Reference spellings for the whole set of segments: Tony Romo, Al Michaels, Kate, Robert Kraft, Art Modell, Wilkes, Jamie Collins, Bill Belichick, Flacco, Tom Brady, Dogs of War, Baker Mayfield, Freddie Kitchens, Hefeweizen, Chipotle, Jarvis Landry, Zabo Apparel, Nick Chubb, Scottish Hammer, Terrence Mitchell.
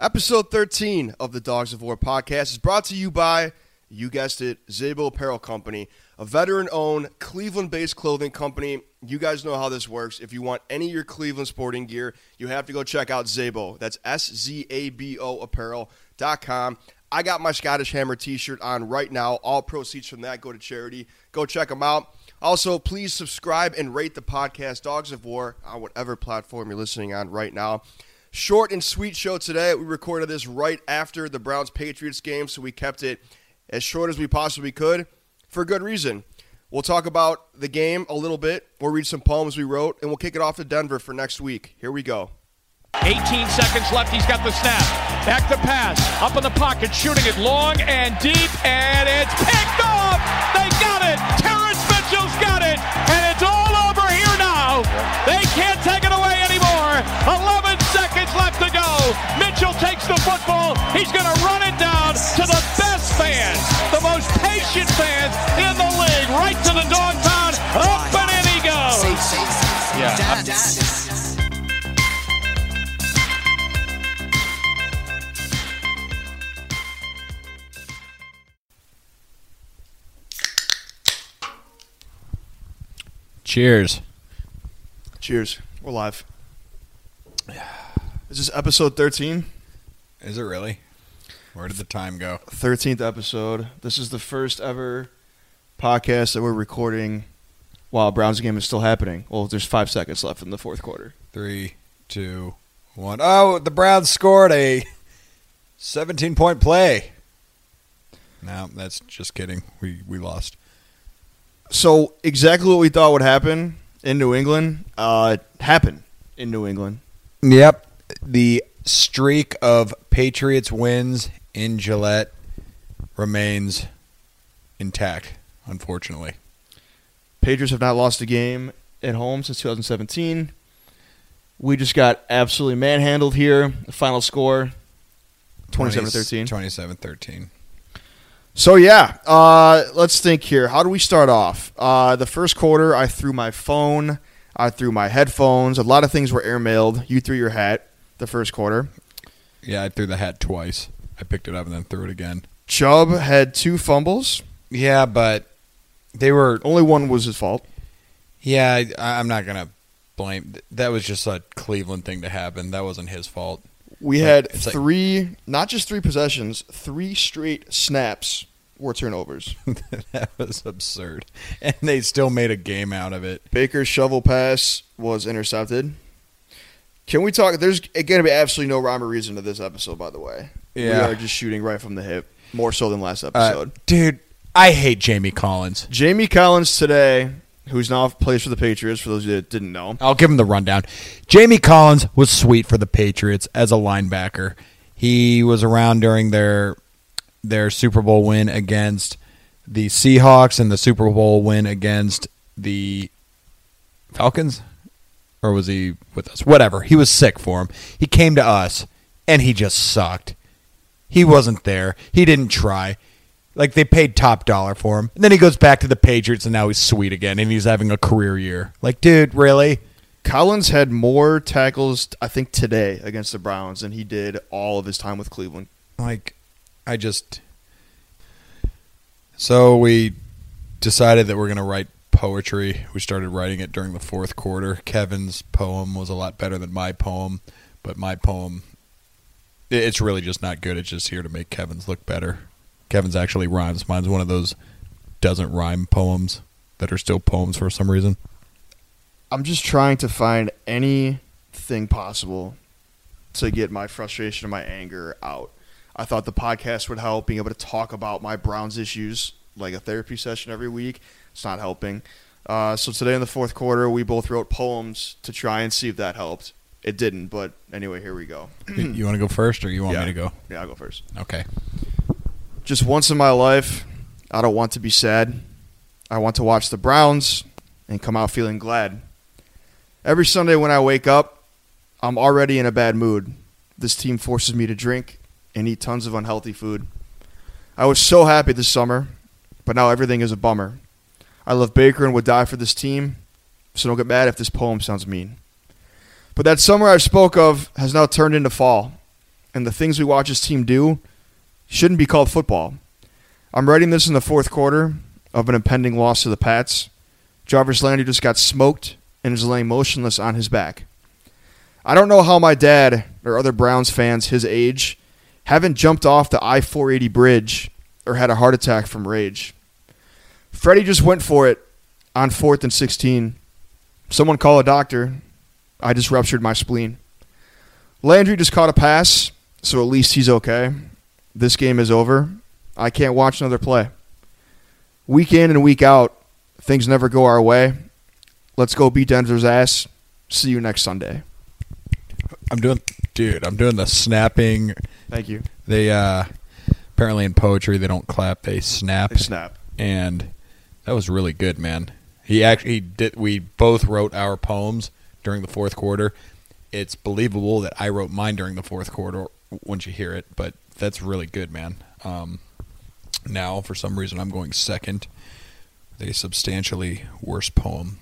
Episode 13 of the Dogs of War podcast is brought to you by, you guessed it, Zabo Apparel Company, a veteran-owned, Cleveland-based clothing company. You guys know how this works. If you want any of your Cleveland sporting gear, you have to go check out Zabo. That's S-Z-A-B-O apparel.com. I got my Scottish Hammer t-shirt on right now. All proceeds from that go to charity. Go check them out. Also, please subscribe and rate the podcast Dogs of War on whatever platform you're listening on right now. Short and sweet show today. We recorded this right after the Browns-Patriots game, so we kept it as short as we possibly could for good reason. We'll talk about the game a little bit. We'll read some poems we wrote, and we'll kick it off to Denver for next week. Here we go. 18 seconds left. He's got the snap. Back to pass. Up in the pocket, shooting it long and deep, and it's picked off. They got it. Terrence Mitchell's got it, and it's all over here now. They can't take it away anymore. 11 seconds left to go. Mitchell takes the football. He's going to run it down to the best fans, the most patient fans in the league. Right to the dog pound. Up and in he goes. Yeah. Cheers. Cheers. We're live. Is this episode 13? Is it really? Where did the time go? 13th episode. This is the first ever podcast that we're recording while Browns game is still happening. Well, there's 5 seconds left in the fourth quarter. 3, 2, 1. Oh, the Browns scored a 17-point play. No, that's just kidding. We lost. So exactly what we thought would happen in New England happened in New England. Yep. The streak of Patriots wins in Gillette remains intact, unfortunately. Patriots have not lost a game at home since 2017. We just got absolutely manhandled here. The final score, 27-13. 27-13. So, yeah, let's think here. How do we start off? The first quarter, I threw my phone. I threw my headphones. A lot of things were airmailed. You threw your hat the first quarter. Yeah, I threw the hat twice. I picked it up and then threw it again. Chubb had 2 fumbles. Yeah, but they were... Only one was his fault. Yeah, I'm not going to blame... That was just a Cleveland thing to happen. That wasn't his fault. We had not just three possessions, 3 straight snaps were turnovers. That was absurd. And they still made a game out of it. Baker's shovel pass was intercepted. Can we talk? There's going to be absolutely no rhyme or reason to this episode, by the way. Yeah. We are just shooting right from the hip, more so than last episode. Dude, I hate Jamie Collins. Jamie Collins today, who's now plays for the Patriots, for those that didn't know. I'll give him the rundown. Jamie Collins was sweet for the Patriots as a linebacker. He was around during their Super Bowl win against the Seahawks and the Super Bowl win against the Falcons. Or was he with us? Whatever. He was sick for him. He came to us, and he just sucked. He wasn't there. He didn't try. Like, they paid top dollar for him. And then he goes back to the Patriots, and now he's sweet again, and he's having a career year. Like, dude, really? Collins had more tackles, I think, today against the Browns than he did all of his time with Cleveland. Like, I just... So we decided that we're going to write poetry. We started writing it during the fourth quarter. Kevin's poem was a lot better than my poem, but my poem, it's really just not good. It's just here to make Kevin's look better. Kevin's actually rhymes. Mine's one of those doesn't rhyme poems that are still poems for some reason. I'm just trying to find anything possible to get my frustration and my anger out. I thought the podcast would help, being able to talk about my Browns issues like a therapy session every week. It's not helping. So today in the fourth quarter, we both wrote poems to try and see if that helped. It didn't, but anyway, here we go. You want to go first or you want me to go? Yeah, I'll go first. Okay. Just once in my life, I don't want to be sad. I want to watch the Browns and come out feeling glad. Every Sunday when I wake up, I'm already in a bad mood. This team forces me to drink and eat tons of unhealthy food. I was so happy this summer, but now everything is a bummer. I love Baker and would die for this team, so don't get mad if this poem sounds mean. But that summer I spoke of has now turned into fall. and the things we watch his team do shouldn't be called football. I'm writing this in the fourth quarter of an impending loss to the Pats. Jarvis Landry just got smoked and is laying motionless on his back. I don't know how my dad or other Browns fans his age haven't jumped off the I-480 bridge or had a heart attack from rage. Freddie just went for it on 4th and 16. Someone call a doctor. I just ruptured my spleen. Landry just caught a pass, so at least he's okay. This game is over. I can't watch another play. Week in and week out, things never go our way. Let's go beat Denver's ass. See you next Sunday. I'm doing the snapping. Thank you. They apparently in poetry they don't clap, they snap. They snap. And that was really good, man. We both wrote our poems during the fourth quarter. It's believable that I wrote mine during the fourth quarter once you hear it, but that's really good, man. Now, for some reason, I'm going second with a substantially worse poem.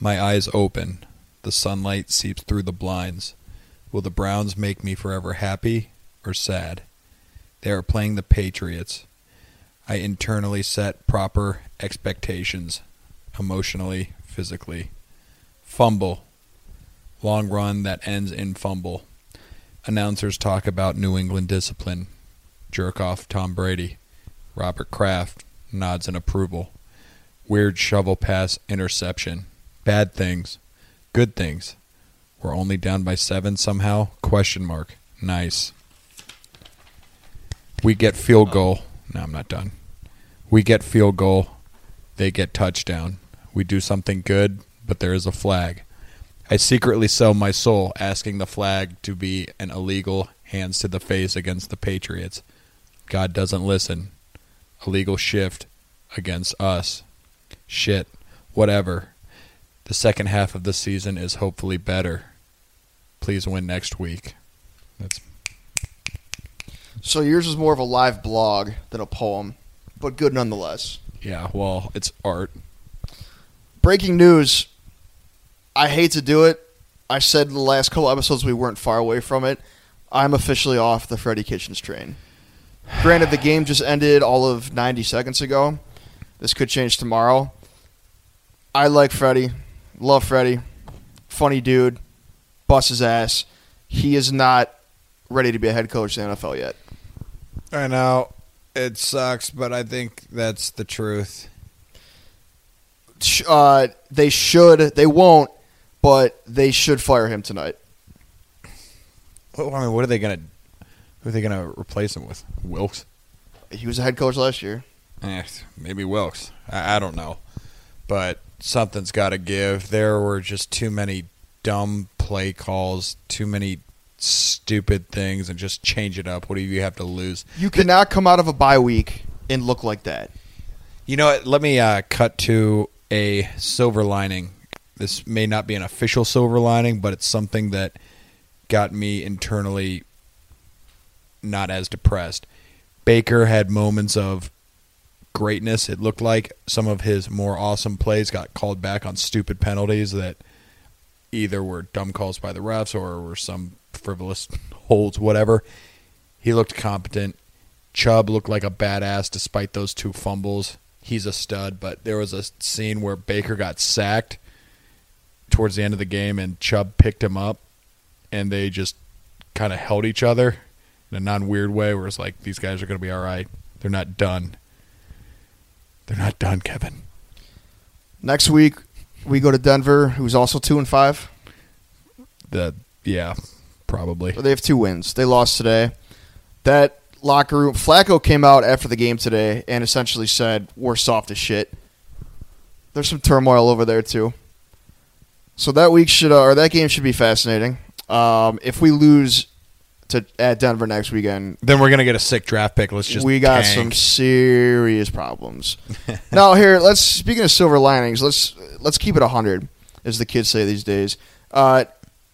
My eyes open. The sunlight seeps through the blinds. Will the Browns make me forever happy or sad? They are playing the Patriots. I internally set proper expectations, emotionally, physically. Fumble. Long run that ends in fumble. Announcers talk about New England discipline. Jerk off Tom Brady. Robert Kraft nods in approval. Weird shovel pass interception. Bad things. Good things. We're only down by 7 somehow? ? Nice. We get field goal. No, I'm not done. We get field goal. They get touchdown. We do something good, but there is a flag. I secretly sell my soul, asking the flag to be an illegal hands to the face against the Patriots. God doesn't listen. Illegal shift against us. Shit. Whatever. The second half of the season is hopefully better. Please win next week. So yours is more of a live blog than a poem, but good nonetheless. Yeah, well, it's art. Breaking news. I hate to do it. I said in the last couple episodes we weren't far away from it. I'm officially off the Freddie Kitchens train. Granted, the game just ended all of 90 seconds ago. This could change tomorrow. I like Freddie. Love Freddie. Funny dude. Busts his ass. He is not ready to be a head coach in the NFL yet. I know. It sucks, but I think that's the truth. They should. They won't, but they should fire him tonight. Well, I mean, who are they gonna replace him with? Wilkes? He was a head coach last year. Maybe Wilkes. I don't know. But something's got to give. There were just too many dumb play calls, too many stupid things, and just change it up. What do you have to lose? You cannot come out of a bye week and look like that. You know what? Let me cut to a silver lining. This may not be an official silver lining, but it's something that got me internally not as depressed. Baker had moments of greatness. It looked like some of his more awesome plays got called back on stupid penalties that either were dumb calls by the refs or were some frivolous holds, whatever. He looked competent. Chubb looked like a badass despite those 2 fumbles. He's a stud, but there was a scene where Baker got sacked towards the end of the game and Chubb picked him up and they just kind of held each other in a non-weird way where it's like, these guys are going to be all right. They're not done. They're not done, Kevin. Next week, we go to Denver, who's also 2-5. Yeah, probably. But they have 2 wins. They lost today. That locker room, Flacco came out after the game today and essentially said, we're soft as shit. There's some turmoil over there, too. So that week should, or that game should be fascinating. If we lose at Denver next weekend, then we're gonna get a sick draft pick. We got some serious problems. Now here, speaking of silver linings, let's keep it 100, as the kids say these days.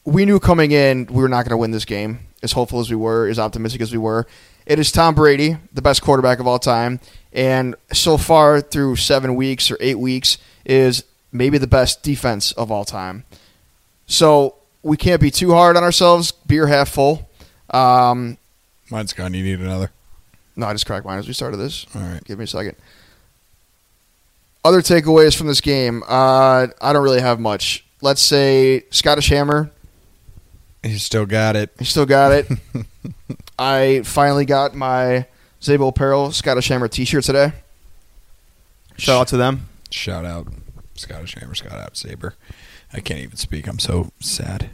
We knew coming in we were not gonna win this game. As hopeful as we were, as optimistic as we were, it is Tom Brady, the best quarterback of all time, and so far through 7 weeks or 8 weeks is maybe the best defense of all time. So we can't be too hard on ourselves. Beer half full. Mine's gone. You need another? No, I just cracked mine as we started this. All right. Give me a second. Other takeaways from this game. I don't really have much. Let's say Scottish Hammer. He's still got it. He still got it. I finally got my Zabo Apparel Scottish Hammer t-shirt today. Shout out to them. Shout out. Scottish Hammer, Scott App Saber. I can't even speak. I'm so sad.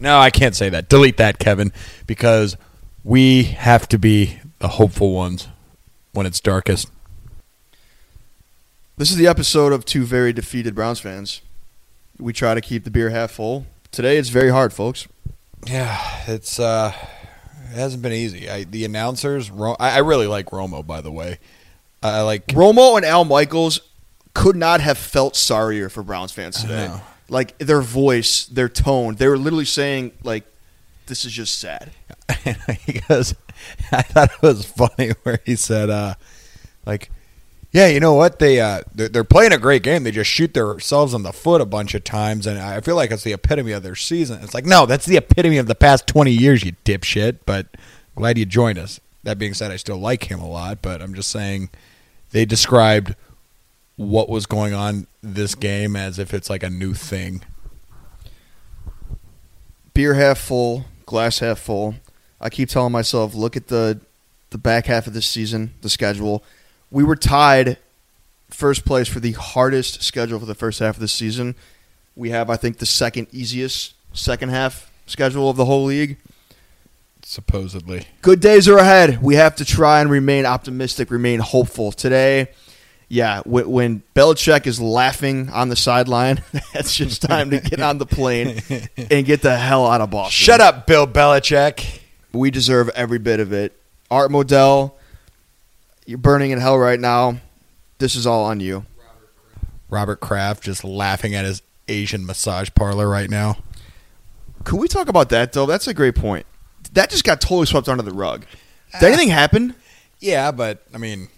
No, I can't say that. Delete that, Kevin, because we have to be the hopeful ones when it's darkest. This is the episode of two very defeated Browns fans. We try to keep the beer half full. Today it's very hard, folks. Yeah, it hasn't been easy. The announcers, I really like Romo, by the way. I like Romo and Al Michaels. Could not have felt sorrier for Browns fans today. Like, their voice, their tone. They were literally saying, like, this is just sad. Because I thought it was funny where he said, like, yeah, you know what? They're playing a great game. They just shoot themselves in the foot a bunch of times, and I feel like it's the epitome of their season. It's like, no, that's the epitome of the past 20 years, you dipshit, but glad you joined us. That being said, I still like him a lot, but I'm just saying they described – what was going on this game as if it's like a new thing. Beer half full, glass half full. I keep telling myself, look at the back half of this season, the schedule. We were tied first place for the hardest schedule for the first half of this season. We have, I think, the second easiest second half schedule of the whole league. Supposedly. Good days are ahead. We have to try and remain optimistic, remain hopeful. Today... yeah, when Belichick is laughing on the sideline, that's just time to get on the plane and get the hell out of Boston. Shut up, Bill Belichick. We deserve every bit of it. Art Modell, you're burning in hell right now. This is all on you. Robert Kraft just laughing at his Asian massage parlor right now. Could we talk about that, though? That's a great point. That just got totally swept under the rug. Did anything happen? Yeah, but, I mean,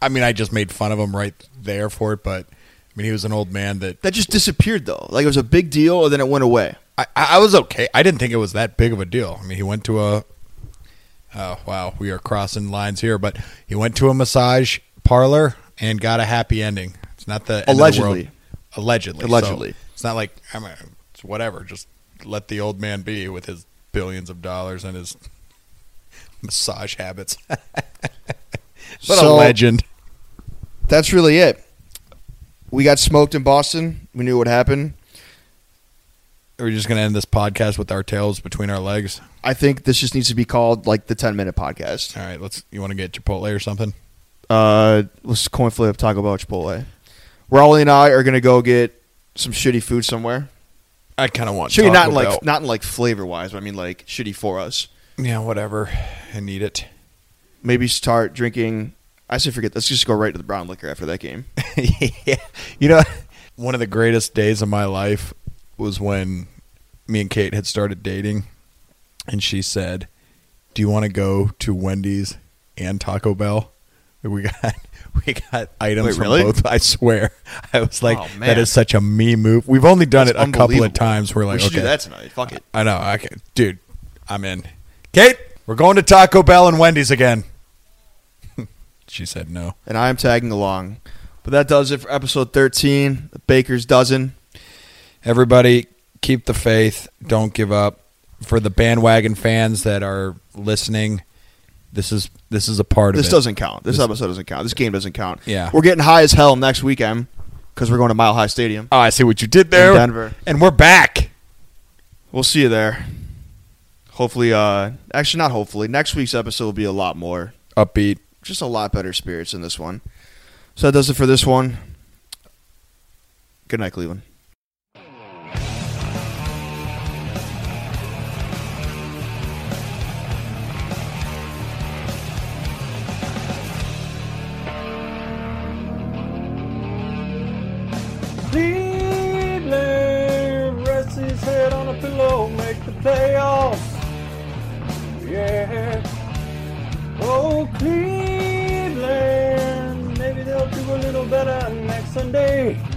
I just made fun of him right there for it, but, I mean, he was an old man that... that just disappeared, though. Like, it was a big deal, and then it went away. I was okay. I didn't think it was that big of a deal. I mean, he went to a... oh, wow, we are crossing lines here, but he went to a massage parlor and got a happy ending. It's not the end of the world. Allegedly. So it's not like, it's whatever. Just let the old man be with his billions of dollars and his massage habits. What a legend. That's really it. We got smoked in Boston. We knew what happened. Are we just going to end this podcast with our tails between our legs? I think this just needs to be called like the 10-minute podcast. All right, you want to get Chipotle or something? Let's coin flip Taco Bell Chipotle. Raleigh and I are going to go get some shitty food somewhere. I kind of want to. Shitty, not in like flavor-wise, but I mean like shitty for us. Yeah, whatever. I need it. Maybe start drinking. I say forget. Let's just go right to the brown liquor after that game. Yeah. You know, one of the greatest days of my life was when me and Kate had started dating, and she said, "Do you want to go to Wendy's and Taco Bell?" We got items from both. I swear. I was like, oh, that is such a me move. We've only done it a couple of times. We're like, we should do that tonight. Fuck it. I know. Okay. Dude, I'm in. Kate. We're going to Taco Bell and Wendy's again. She said no. And I am tagging along. But that does it for episode 13, the Baker's Dozen. Everybody, keep the faith. Don't give up. For the bandwagon fans that are listening, this is a part of it. This doesn't count. This episode doesn't count. This game doesn't count. Yeah. We're getting high as hell next weekend because we're going to Mile High Stadium. Oh, I see what you did there. In Denver. And we're back. We'll see you there. Hopefully, actually not hopefully, next week's episode will be a lot more upbeat. Just a lot better spirits than this one. So that does it for this one. Good night, Cleveland. Cleveland, rests his head on a pillow, make the playoffs. Yeah. Oh, Cleveland, maybe they'll do a little better next Sunday.